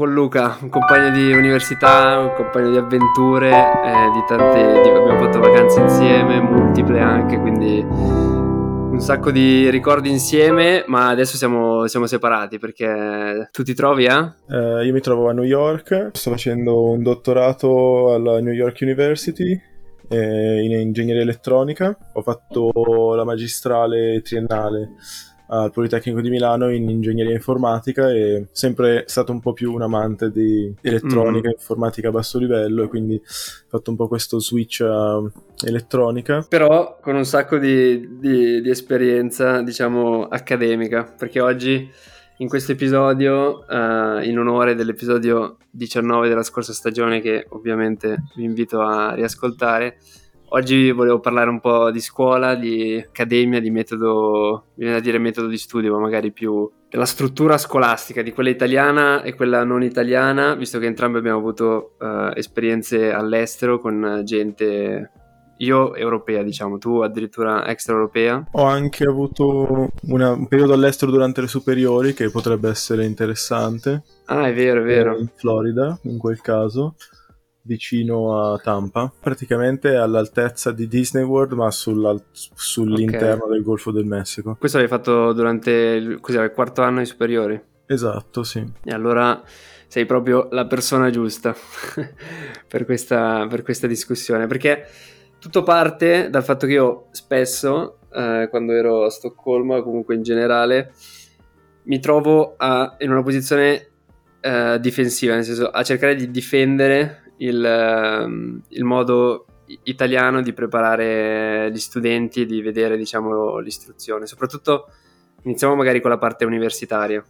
Con Luca, un compagno di università, un compagno di avventure, abbiamo fatto vacanze insieme, multiple anche, quindi un sacco di ricordi insieme, ma adesso siamo separati perché tu ti trovi a? Io mi trovo a New York, sto facendo un dottorato alla New York University in ingegneria elettronica, ho fatto la magistrale triennale al Politecnico di Milano in ingegneria informatica e sempre stato un po' più un amante di elettronica e informatica a basso livello, e quindi ho fatto un po' questo switch a elettronica. Però con un sacco di esperienza, diciamo, accademica, perché oggi in questo episodio, in onore dell'episodio 19 della scorsa stagione, che ovviamente vi invito a riascoltare, oggi volevo parlare un po' di scuola, di accademia, di metodo, viene da dire metodo di studio, ma magari più della struttura scolastica, di quella italiana e quella non italiana, visto che entrambi abbiamo avuto esperienze all'estero con gente, io europea diciamo, tu addirittura extraeuropea. Ho anche avuto un periodo all'estero durante le superiori che potrebbe essere interessante. Ah, è vero, è vero. In Florida, in quel caso, vicino a Tampa, praticamente all'altezza di Disney World, ma sull'interno del Golfo del Messico. Questo l'hai fatto durante il quarto anno di superiori? Esatto, sì. E allora sei proprio la persona giusta per questa discussione, perché tutto parte dal fatto che io spesso, quando ero a Stoccolma, comunque in generale, mi trovo in una posizione difensiva, nel senso a cercare di difendere il modo italiano di preparare gli studenti e di vedere, diciamo, l'istruzione. Soprattutto iniziamo magari con la parte universitaria.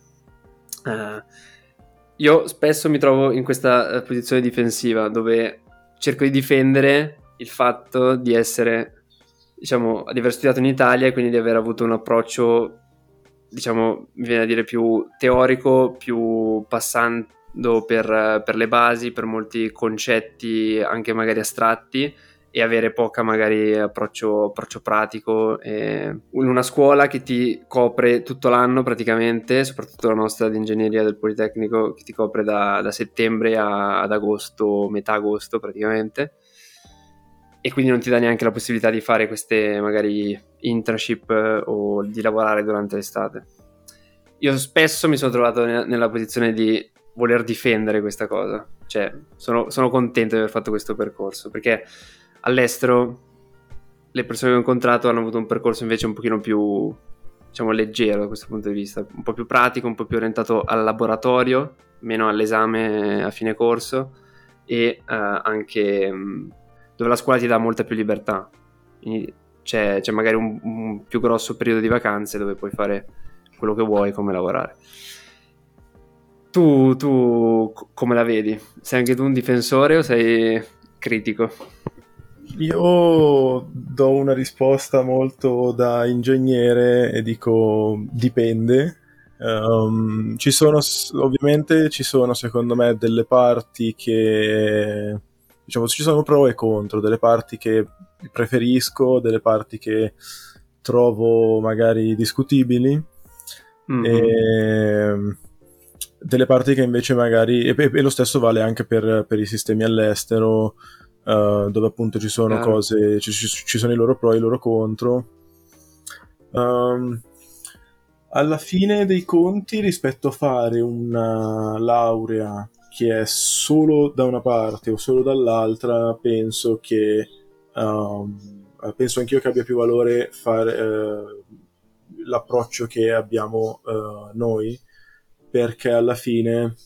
Io spesso mi trovo in questa posizione difensiva dove cerco di difendere il fatto di essere, diciamo, di aver studiato in Italia e quindi di aver avuto un approccio, diciamo, mi viene a dire più teorico, più passante per le basi, per molti concetti anche magari astratti, e avere poca magari approccio pratico, e una scuola che ti copre tutto l'anno praticamente, soprattutto la nostra di ingegneria del Politecnico, che ti copre da settembre ad agosto, metà agosto praticamente, e quindi non ti dà neanche la possibilità di fare queste magari internship o di lavorare durante l'estate. Io spesso mi sono trovato nella posizione di voler difendere questa cosa, cioè sono contento di aver fatto questo percorso, perché all'estero le persone che ho incontrato hanno avuto un percorso invece un pochino più, diciamo, leggero da questo punto di vista, un po' più pratico, un po' più orientato al laboratorio, meno all'esame a fine corso, e anche dove la scuola ti dà molta più libertà. Quindi c'è magari un più grosso periodo di vacanze dove puoi fare quello che vuoi, come lavorare. Tu come la vedi? Sei anche tu un difensore o sei critico? Io do una risposta molto da ingegnere e dico dipende. Ci sono secondo me delle parti che, diciamo, ci sono pro e contro, delle parti che preferisco, delle parti che trovo magari discutibili. Mm-hmm. Delle parti che invece magari, e lo stesso vale anche per i sistemi all'estero, dove appunto ci sono cose, ci sono i loro pro e i loro contro. Alla fine dei conti, rispetto a fare una laurea che è solo da una parte o solo dall'altra, penso che penso anch'io che abbia più valore fare l'approccio che abbiamo noi, perché alla fine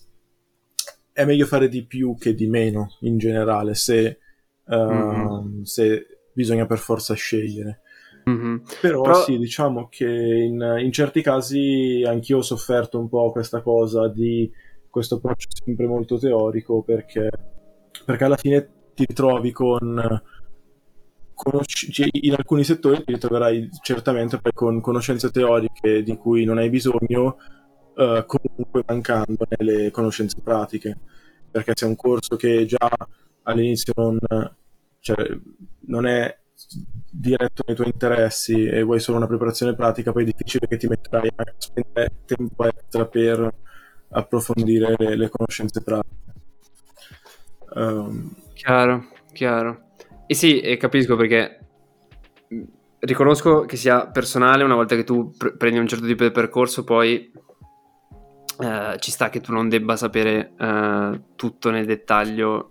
è meglio fare di più che di meno in generale, se bisogna per forza scegliere. Mm-hmm. Però sì, diciamo che in certi casi anch'io ho sofferto un po' questa cosa di questo approccio sempre molto teorico, perché alla fine ti ritrovi in alcuni settori ti ritroverai certamente con conoscenze teoriche di cui non hai bisogno, comunque mancando nelle conoscenze pratiche, perché se è un corso che già all'inizio non è diretto nei tuoi interessi e vuoi solo una preparazione pratica, poi è difficile che ti metterai a spendere tempo extra per approfondire le conoscenze pratiche. Chiaro. E sì, e capisco, perché riconosco che sia personale. Una volta che tu prendi un certo tipo di percorso, poi ci sta che tu non debba sapere tutto nel dettaglio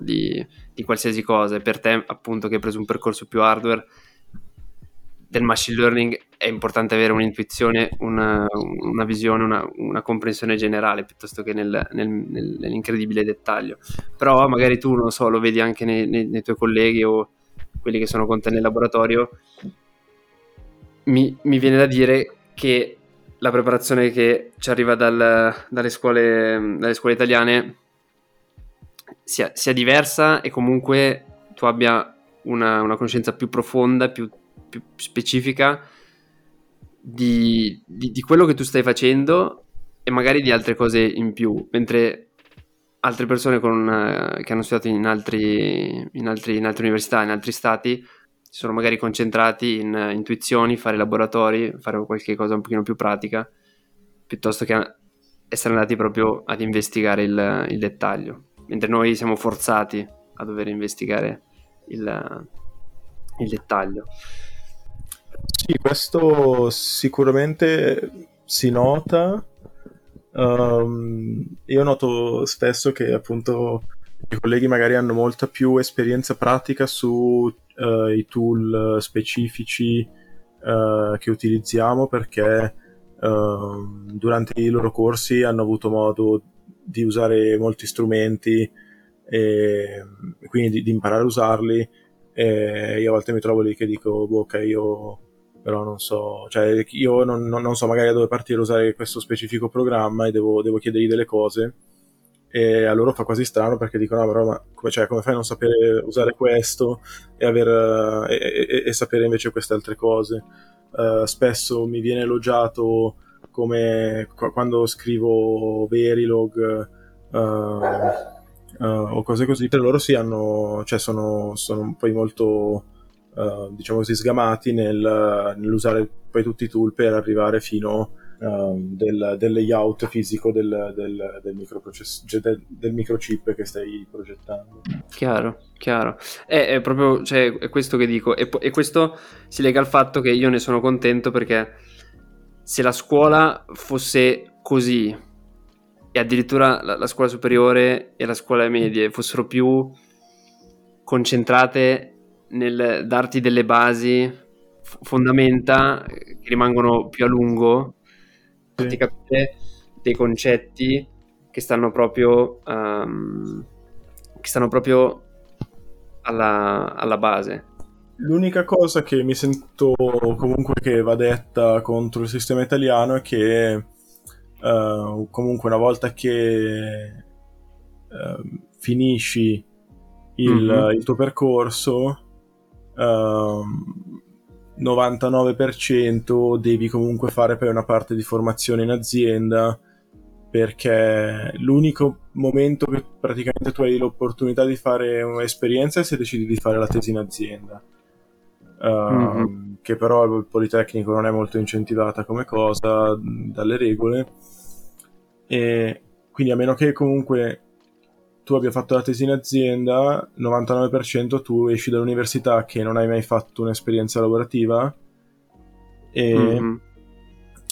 di qualsiasi cosa. E per te, appunto, che hai preso un percorso più hardware del machine learning, è importante avere un'intuizione, una visione, una comprensione generale, piuttosto che nell'incredibile dettaglio. Però magari tu, non so, lo vedi anche nei tuoi colleghi o quelli che sono con te nel laboratorio. Mi viene da dire che la preparazione che ci arriva dalle scuole italiane sia diversa, e comunque tu abbia una conoscenza più profonda, più specifica di quello che tu stai facendo, e magari di altre cose in più, mentre altre persone che hanno studiato in altre università, in altri stati, si sono magari concentrati in intuizioni, fare laboratori, fare qualche cosa un pochino più pratica, piuttosto che essere andati proprio ad investigare il dettaglio, mentre noi siamo forzati a dover investigare il dettaglio. Sì, questo sicuramente si nota. Io noto spesso che, appunto, i colleghi magari hanno molta più esperienza pratica su i tool specifici che utilizziamo, perché durante i loro corsi hanno avuto modo di usare molti strumenti e quindi di imparare a usarli. E io a volte mi trovo lì che dico: boh, ok, io però non so, cioè io non so magari da dove partire a usare questo specifico programma, e devo chiedergli delle cose, e a loro fa quasi strano, perché dicono: no, però come fai a non sapere usare questo e sapere invece queste altre cose? Spesso mi viene elogiato come quando scrivo Verilog o cose così. Per loro sì, sono poi molto diciamo così sgamati nell'usare poi tutti i tool per arrivare fino del layout fisico del microchip che stai progettando. Chiaro. È proprio, cioè, è questo che dico, e questo si lega al fatto che io ne sono contento, perché se la scuola fosse così, e addirittura la scuola superiore e la scuola medie fossero più concentrate nel darti delle basi, fondamenta, che rimangono più a lungo, farti capire dei concetti che stanno proprio alla base. L'unica cosa che mi sento comunque che va detta contro il sistema italiano è che comunque una volta che finisci il tuo percorso, 99% devi comunque fare poi una parte di formazione in azienda, perché l'unico momento che praticamente tu hai l'opportunità di fare un'esperienza è se decidi di fare la tesi in azienda, che però il Politecnico non è molto incentivata come cosa dalle regole, e quindi a meno che comunque tu abbia fatto la tesi in azienda, 99% tu esci dall'università che non hai mai fatto un'esperienza lavorativa, e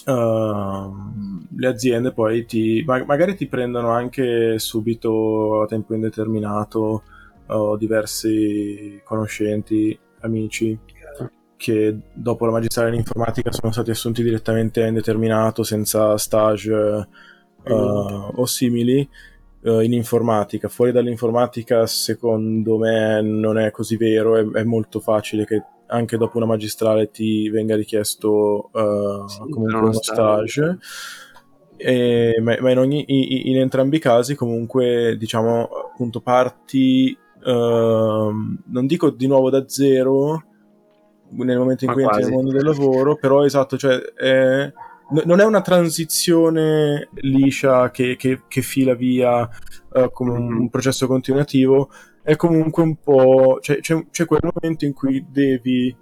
le aziende poi magari ti prendono anche subito a tempo indeterminato, o diversi conoscenti, amici che dopo la magistrale in informatica sono stati assunti direttamente a indeterminato, senza stage o simili in informatica. Fuori dall'informatica, secondo me, non è così vero, è molto facile che anche dopo una magistrale ti venga richiesto comunque uno stage, ma in entrambi i casi comunque, diciamo, appunto, parti non dico di nuovo da zero nel momento in cui entri nel mondo del lavoro, però esatto, cioè non è una transizione liscia che fila via come un processo continuativo. È comunque un po', cioè, c'è quel momento in cui devi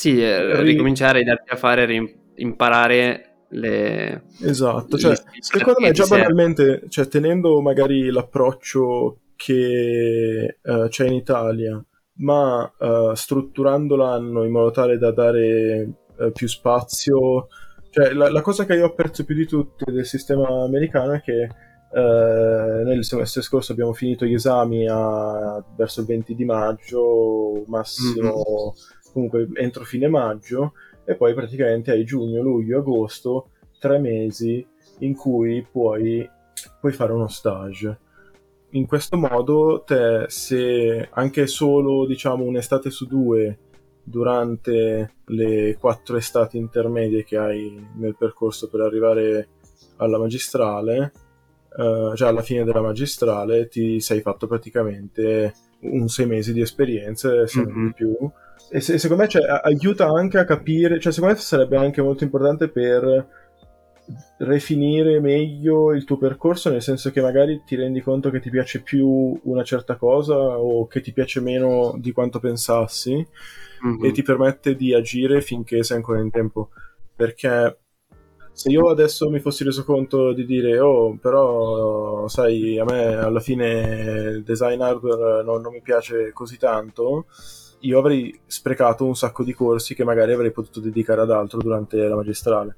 ricominciare, darti a fare, imparare le... Esatto, cioè, secondo me già banalmente, cioè, tenendo magari l'approccio che c'è in Italia, ma strutturando l'anno in modo tale da dare più spazio, cioè la cosa che io apprezzo più di tutte del sistema americano è che noi il semestre scorso abbiamo finito gli esami verso il 20 di maggio, massimo, comunque entro fine maggio, e poi praticamente hai giugno, luglio, agosto, 3 mesi in cui puoi fare uno stage. In questo modo te, se anche solo diciamo un'estate su due durante le 4 estati intermedie che hai nel percorso per arrivare alla magistrale, già alla fine della magistrale ti sei fatto praticamente un 6 mesi di esperienze, se non di più, e secondo me cioè, aiuta anche a capire, cioè secondo me sarebbe anche molto importante per refinire meglio il tuo percorso, nel senso che magari ti rendi conto che ti piace più una certa cosa o che ti piace meno di quanto pensassi, e ti permette di agire finché sei ancora in tempo, perché se io adesso mi fossi reso conto di dire però sai, a me alla fine il design hardware non mi piace così tanto, io avrei sprecato un sacco di corsi che magari avrei potuto dedicare ad altro durante la magistrale.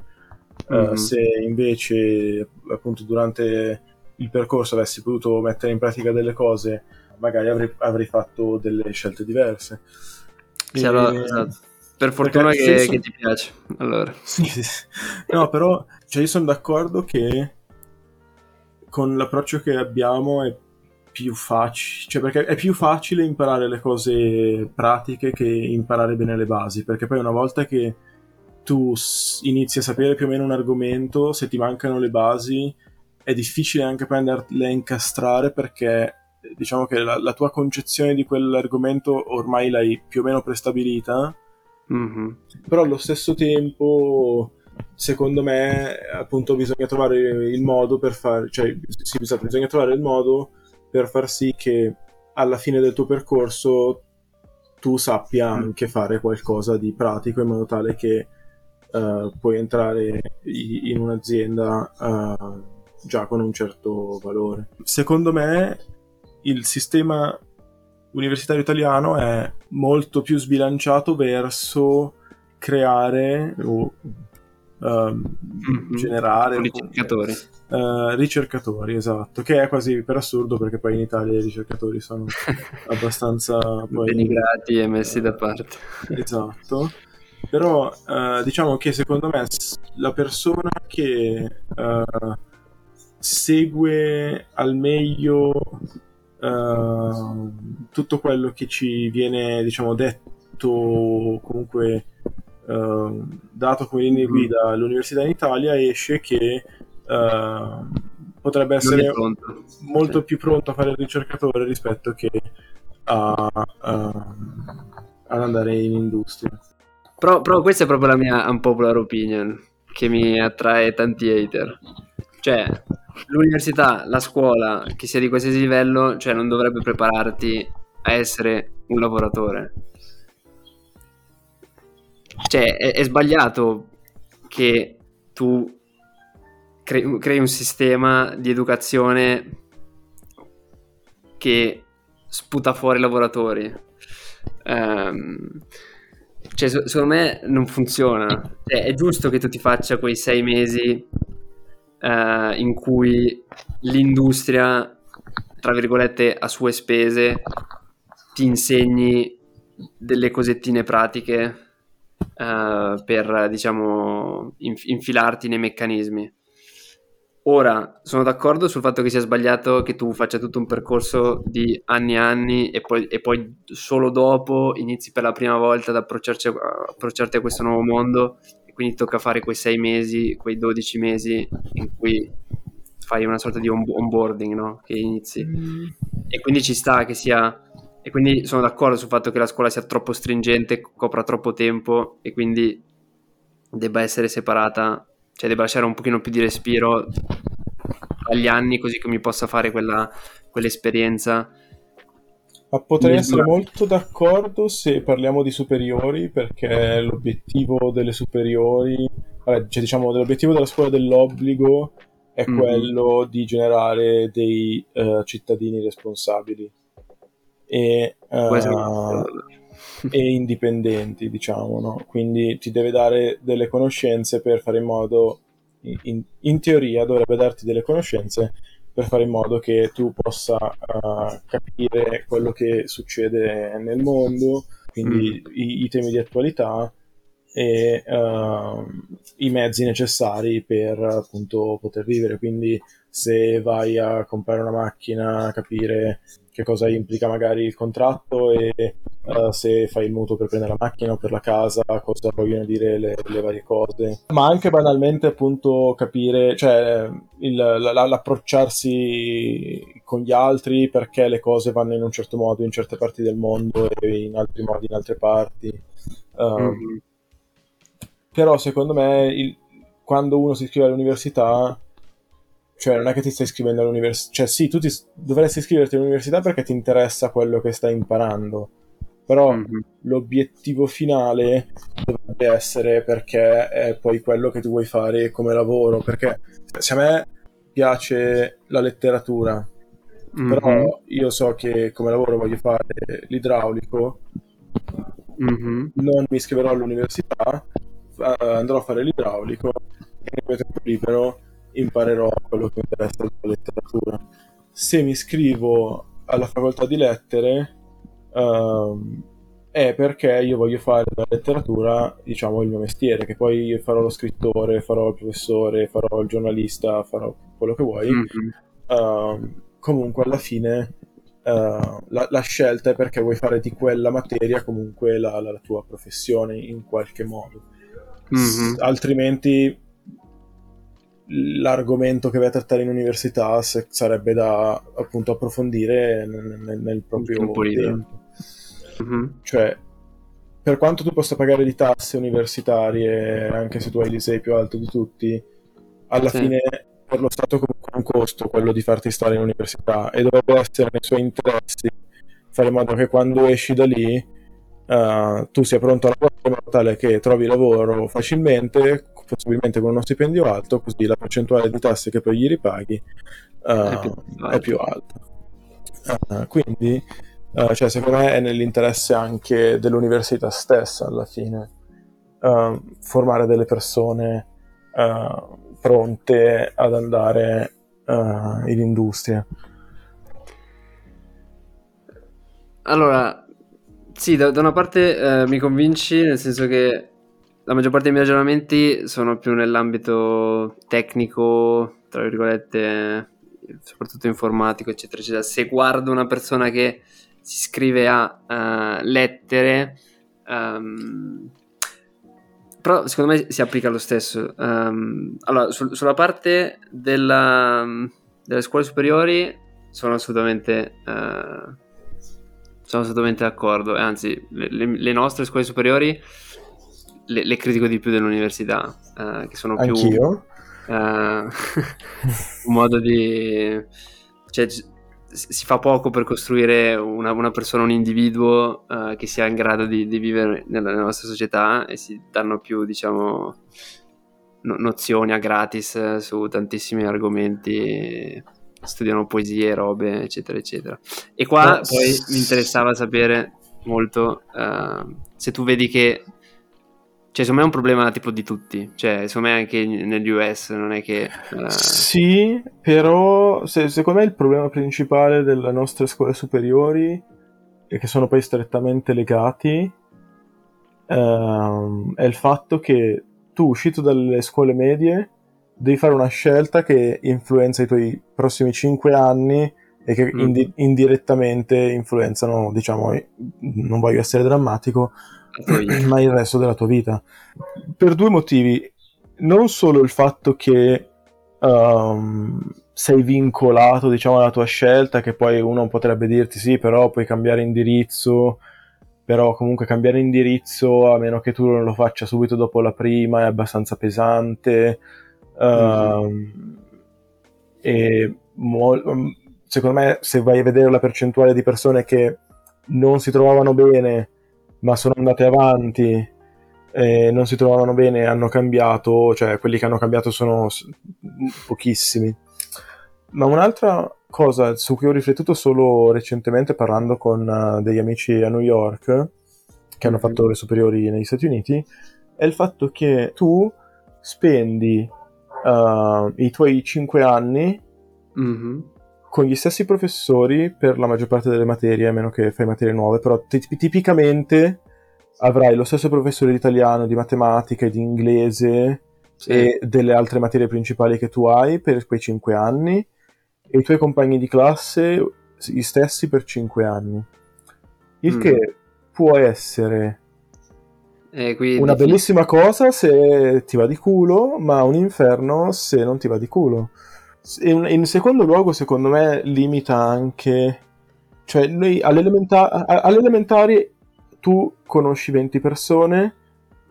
Se invece appunto durante il percorso avessi potuto mettere in pratica delle cose, magari avrei fatto delle scelte diverse. Sì, allora, esatto. Per fortuna che ti piace, allora. Sì. No, però cioè, io sono d'accordo che con l'approccio che abbiamo è più facile, cioè perché è più facile imparare le cose pratiche che imparare bene le basi, perché poi una volta che tu inizi a sapere più o meno un argomento, se ti mancano le basi è difficile anche prenderle a incastrare, perché diciamo che la tua concezione di quell'argomento ormai l'hai più o meno prestabilita, però allo stesso tempo secondo me appunto bisogna trovare il modo per fare, cioè sì, bisogna trovare il modo per far sì che alla fine del tuo percorso tu sappia anche fare qualcosa di pratico, in modo tale che puoi entrare in un'azienda già con un certo valore. Secondo me il sistema universitario italiano è molto più sbilanciato verso creare o generare ricercatori. Ricercatori, esatto, che è quasi per assurdo, perché poi in Italia i ricercatori sono abbastanza denigrati e messi da parte. Esatto. Però diciamo che secondo me la persona che segue al meglio tutto quello che ci viene diciamo detto, comunque dato come linea guida all'università in Italia, esce che potrebbe essere molto più pronto a fare il ricercatore rispetto che ad andare in industria. Però questa è proprio la mia unpopular opinion che mi attrae tanti hater, cioè l'università, la scuola, che sia di qualsiasi livello, cioè non dovrebbe prepararti a essere un lavoratore, cioè è sbagliato che tu crei un sistema di educazione che sputa fuori i lavoratori. Cioè, secondo me non funziona. Cioè, è giusto che tu ti faccia quei 6 mesi in cui l'industria, tra virgolette, a sue spese ti insegni delle cosettine pratiche per, diciamo, infilarti nei meccanismi. Ora, sono d'accordo sul fatto che sia sbagliato che tu faccia tutto un percorso di anni e anni e poi solo dopo inizi per la prima volta ad approcciarti a questo nuovo mondo, e quindi tocca fare quei 6 mesi, quei 12 mesi in cui fai una sorta di onboarding, no? Che inizi. E quindi ci sta che sia... E quindi sono d'accordo sul fatto che la scuola sia troppo stringente, copra troppo tempo e quindi debba essere separata... Cioè devo lasciare un pochino più di respiro agli anni, così che mi possa fare quell'esperienza Ma potrei essere molto d'accordo se parliamo di superiori, perché l'obiettivo delle superiori, cioè diciamo l'obiettivo della scuola dell'obbligo è quello di generare dei cittadini responsabili e indipendenti, diciamo, no? Quindi ti deve dare delle conoscenze per fare in modo, in teoria dovrebbe darti delle conoscenze per fare in modo che tu possa capire quello che succede nel mondo, quindi i temi di attualità e i mezzi necessari per appunto poter vivere. Quindi se vai a comprare una macchina, capire che cosa implica magari il contratto e se fai il mutuo per prendere la macchina o per la casa, cosa vogliono dire le varie cose, ma anche banalmente appunto capire, cioè l'approcciarsi con gli altri, perché le cose vanno in un certo modo in certe parti del mondo e in altri modi in altre parti. Però secondo me quando uno si iscrive all'università, cioè non è che ti stai iscrivendo all'università, cioè sì, tu dovresti iscriverti all'università perché ti interessa quello che stai imparando, però l'obiettivo finale dovrebbe essere perché è poi quello che tu vuoi fare come lavoro, perché se a me piace la letteratura, però io so che come lavoro voglio fare l'idraulico, non mi iscriverò all'università, andrò a fare l'idraulico e nel mio tempo libero imparerò quello che mi interessa della letteratura. Se mi iscrivo alla facoltà di lettere è perché io voglio fare della letteratura, diciamo, il mio mestiere, che poi io farò lo scrittore, farò il professore, farò il giornalista, farò quello che vuoi. Comunque alla fine la scelta è perché vuoi fare di quella materia comunque la tua professione in qualche modo. Altrimenti l'argomento che vai a trattare in università sarebbe da appunto approfondire nel proprio tempo. Cioè, per quanto tu possa pagare di tasse universitarie, anche se tu hai il liceo più alto di tutti, alla fine per lo Stato comunque è un costo quello di farti stare in università, e dovrebbe essere nei suoi interessi fare in modo che quando esci da lì tu sia pronto a lavorare in modo tale che trovi lavoro facilmente, possibilmente con uno stipendio alto, così la percentuale di tasse che poi gli ripaghi è più alta. Quindi cioè, secondo me è nell'interesse anche dell'università stessa alla fine formare delle persone pronte ad andare in industria. Allora sì, da una parte mi convinci, nel senso che la maggior parte dei miei ragionamenti sono più nell'ambito tecnico, tra virgolette, soprattutto informatico, eccetera, eccetera. Se guardo una persona che si iscrive a lettere, però secondo me si applica lo stesso. Allora, sulla parte delle scuole superiori sono assolutamente... sono assolutamente d'accordo, anzi le nostre scuole superiori le critico di più dell'università, che sono anch'io. Più un modo di, cioè si fa poco per costruire una persona, un individuo che sia in grado di vivere nella nostra società, e si danno più, diciamo, nozioni a gratis su tantissimi argomenti. Studiano poesie, robe, eccetera, eccetera. E qua poi mi interessava sapere molto se tu vedi che, cioè, secondo me è un problema tipo di tutti, cioè secondo me anche negli US non è che sì, però secondo me il problema principale delle nostre scuole superiori è che sono poi strettamente legati è il fatto che tu, uscito dalle scuole medie, devi fare una scelta che influenza i tuoi prossimi 5 anni e che indirettamente influenzano, diciamo, non voglio essere drammatico, ma il resto della tua vita, per 2 motivi. Non solo il fatto che sei vincolato, diciamo, alla tua scelta, che poi uno potrebbe dirti sì, però puoi cambiare indirizzo, però comunque cambiare indirizzo, a meno che tu non lo faccia subito dopo la prima, è abbastanza pesante. E secondo me, se vai a vedere la percentuale di persone che non si trovavano bene, ma sono andate avanti, non si trovavano bene, hanno cambiato, cioè quelli che hanno cambiato sono pochissimi. Ma un'altra cosa su cui ho riflettuto solo recentemente parlando con degli amici a New York che hanno fatto le superiori negli Stati Uniti è il fatto che tu spendi i tuoi 5 anni con gli stessi professori per la maggior parte delle materie, a meno che fai materie nuove, però tipicamente avrai lo stesso professore di italiano, di matematica e di inglese e delle altre materie principali che tu hai per quei 5 anni e i tuoi compagni di classe gli stessi per 5 anni, il che può essere quindi una bellissima cosa se ti va di culo, ma un inferno se non ti va di culo. In secondo luogo, secondo me, limita anche, cioè noi all'elementare tu conosci 20 persone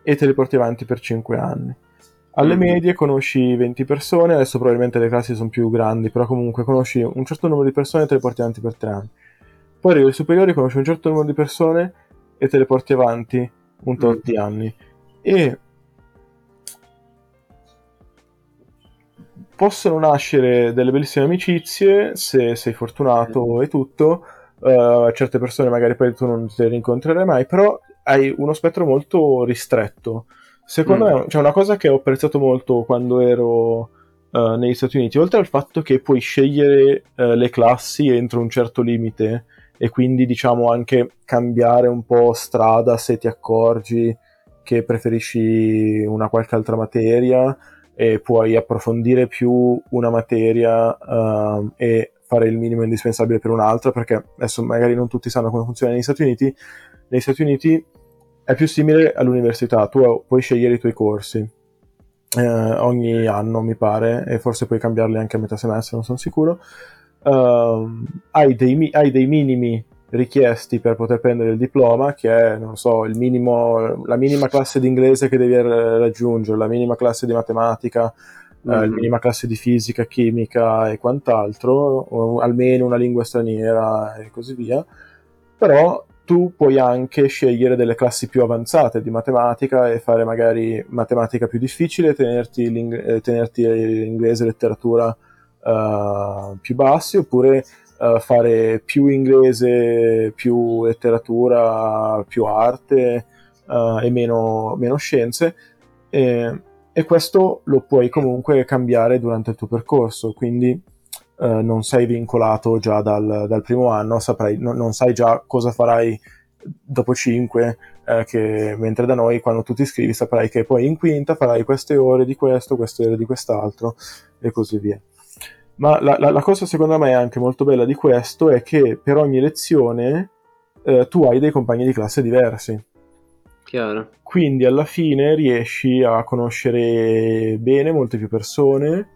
e te le porti avanti per 5 anni. Alle medie conosci 20 persone, adesso probabilmente le classi sono più grandi, però comunque conosci un certo numero di persone e te le porti avanti per 3 anni. Poi arrivi ai superiori, conosci un certo numero di persone e te le porti avanti un tot di anni. E possono nascere delle bellissime amicizie, se sei fortunato e tutto, certe persone magari poi tu non te le rincontrerai mai, però hai uno spettro molto ristretto. Secondo me, cioè, una cosa che ho apprezzato molto quando ero negli Stati Uniti, oltre al fatto che puoi scegliere le classi entro un certo limite e quindi diciamo anche cambiare un po' strada se ti accorgi che preferisci una qualche altra materia e puoi approfondire più una materia e fare il minimo indispensabile per un'altra, perché adesso magari non tutti sanno come funziona negli Stati Uniti. Negli Stati Uniti è più simile all'università, tu puoi scegliere i tuoi corsi ogni anno mi pare, e forse puoi cambiarli anche a metà semestre, non sono sicuro. Hai dei minimi richiesti per poter prendere il diploma, che è, non so, il minimo, la minima classe di inglese che devi raggiungere, la minima classe di matematica, la minima classe di fisica, chimica e quant'altro, o almeno una lingua straniera e così via. Però tu puoi anche scegliere delle classi più avanzate di matematica e fare magari matematica più difficile, tenerti inglese e letteratura più bassi, oppure fare più inglese, più letteratura, più arte e meno scienze, e questo lo puoi comunque cambiare durante il tuo percorso, quindi non sei vincolato già dal primo anno, non sai già cosa farai dopo 5, che mentre da noi quando tu ti iscrivi saprai che poi in quinta farai queste ore di questo, queste ore di quest'altro e così via. Ma la cosa secondo me anche molto bella di questo è che per ogni lezione tu hai dei compagni di classe diversi. Chiaro. Quindi alla fine riesci a conoscere bene molte più persone.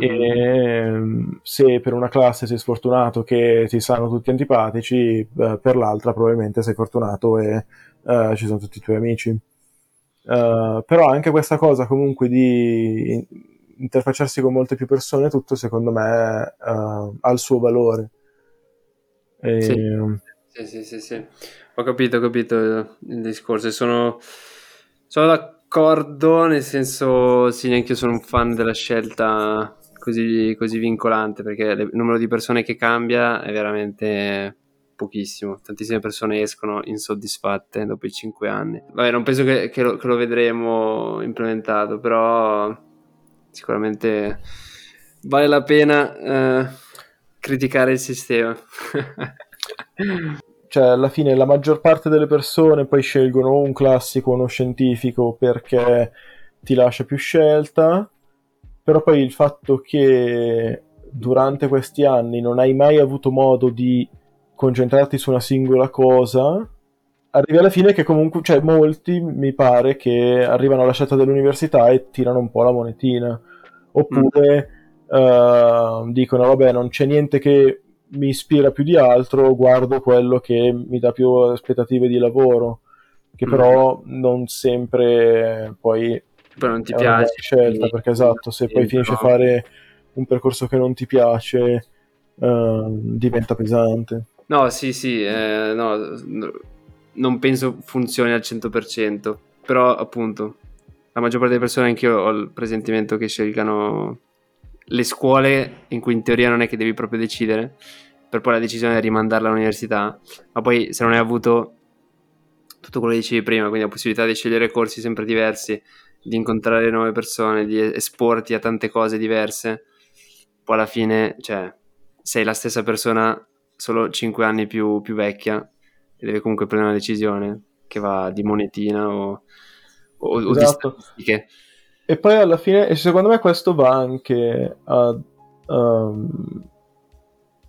E se per una classe sei sfortunato che ti sanno tutti antipatici, per l'altra probabilmente sei fortunato e ci sono tutti i tuoi amici. Però anche questa cosa comunque di interfacciarsi con molte più persone, tutto secondo me ha il suo valore. E... Sì. Ho capito il discorso. Sono d'accordo, nel senso, sì, anche io sono un fan della scelta così vincolante, perché il numero di persone che cambia è veramente pochissimo. Tantissime persone escono insoddisfatte dopo i 5 anni. Vabbè, non penso che lo vedremo implementato, però sicuramente vale la pena criticare il sistema. Cioè, alla fine la maggior parte delle persone poi scelgono un classico o uno scientifico perché ti lascia più scelta, però poi il fatto che durante questi anni non hai mai avuto modo di concentrarti su una singola cosa, arrivi alla fine che comunque, cioè, molti mi pare che arrivano alla scelta dell'università e tirano un po' la monetina, oppure dicono vabbè, non c'è niente che mi ispira più di altro, guardo quello che mi dà più aspettative di lavoro, che però non sempre poi non ti piace scelta, perché esatto, se poi finisci a fare un percorso che non ti piace diventa pesante. No, sì, no, non penso funzioni al 100%, però appunto la maggior parte delle persone, anch'io ho il presentimento che scelgano le scuole in cui in teoria non è che devi proprio decidere, per poi la decisione di rimandarla all'università, ma poi se non hai avuto tutto quello che dicevi prima, quindi la possibilità di scegliere corsi sempre diversi, di incontrare nuove persone, di esporti a tante cose diverse, poi alla fine, cioè, sei la stessa persona solo 5 anni più vecchia e deve comunque prendere una decisione che va di monetina o esatto, di statistiche. E poi alla fine, e secondo me questo va anche a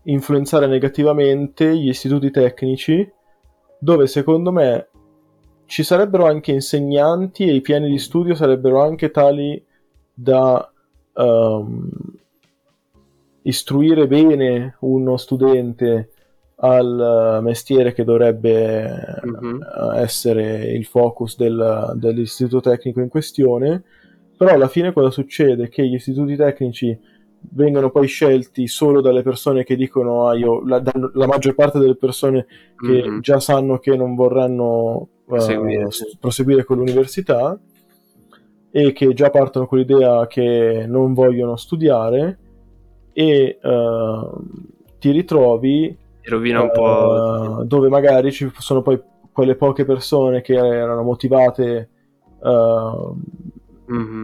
influenzare negativamente gli istituti tecnici, dove secondo me ci sarebbero anche insegnanti e i piani di studio sarebbero anche tali da istruire bene uno studente al mestiere che dovrebbe essere il focus dell'istituto tecnico in questione. Però alla fine cosa succede? Che gli istituti tecnici vengono poi scelti solo dalle persone che dicono, la maggior parte delle persone che già sanno che non vorranno proseguire con l'università e che già partono con l'idea che non vogliono studiare, e ti ritrovi rovina un po', dove magari ci sono poi quelle poche persone che erano motivate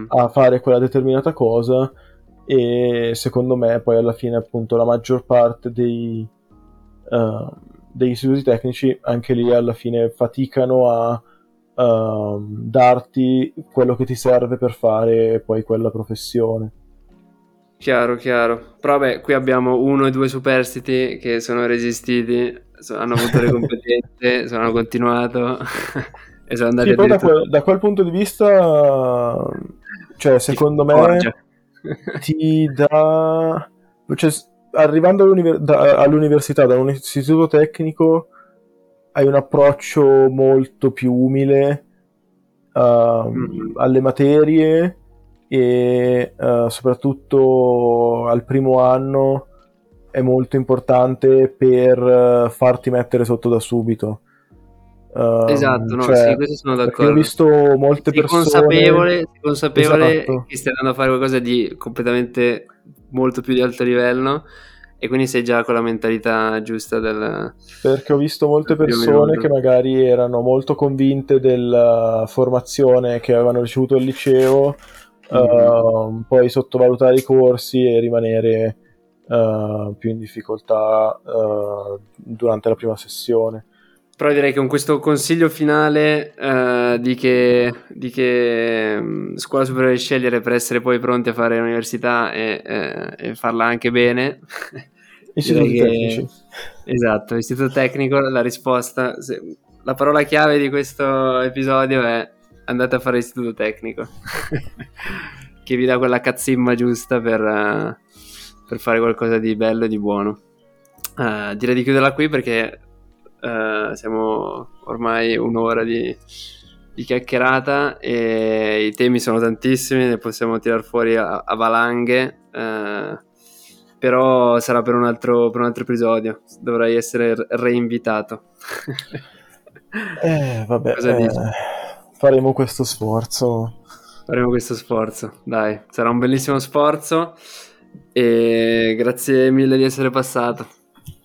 a fare quella determinata cosa, e secondo me poi alla fine appunto la maggior parte degli istituti tecnici anche lì alla fine faticano a darti quello che ti serve per fare poi quella professione. Chiaro, però vabbè, qui abbiamo uno e due superstiti che sono resistiti, hanno avuto le competenze, hanno continuato e sono andati da quel punto di vista, cioè secondo me ti dà, cioè, arrivando all'università da un istituto tecnico hai un approccio molto più umile alle materie e soprattutto al primo anno è molto importante per farti mettere sotto da subito. Esatto, no, cioè, sì, questo sono d'accordo. Ho visto molte persone consapevole esatto, che stai andando a fare qualcosa di completamente molto più di alto livello, e quindi sei già con la mentalità giusta perché ho visto molte persone che magari erano molto convinte della formazione che avevano ricevuto al liceo, poi sottovalutare i corsi e rimanere più in difficoltà durante la prima sessione. Però direi che con questo consiglio finale di che scuola superiore scegliere per essere poi pronti a fare l'università e farla anche bene, istituti tecnici. Esatto, istituto tecnico, la risposta, la parola chiave di questo episodio è: andate a fare istituto tecnico che vi dà quella cazzimma giusta per fare qualcosa di bello e di buono. Direi di chiuderla qui perché siamo ormai un'ora di chiacchierata e i temi sono tantissimi, ne possiamo tirar fuori a valanghe, però sarà per un altro episodio, dovrai essere reinvitato. Vabbè, cosa dici? Faremo questo sforzo, dai, sarà un bellissimo sforzo, e grazie mille di essere passato.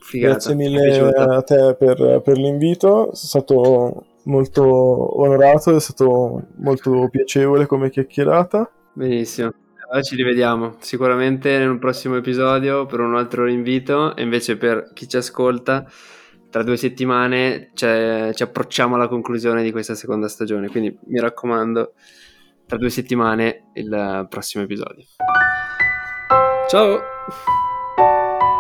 Figata. Grazie mille a te per l'invito, è stato molto onorato, è stato molto piacevole come chiacchierata. Benissimo, allora ci rivediamo sicuramente in un prossimo episodio per un altro invito, e invece per chi ci ascolta, tra 2 settimane ci approcciamo alla conclusione di questa seconda stagione, quindi mi raccomando, tra 2 settimane il prossimo episodio. Ciao!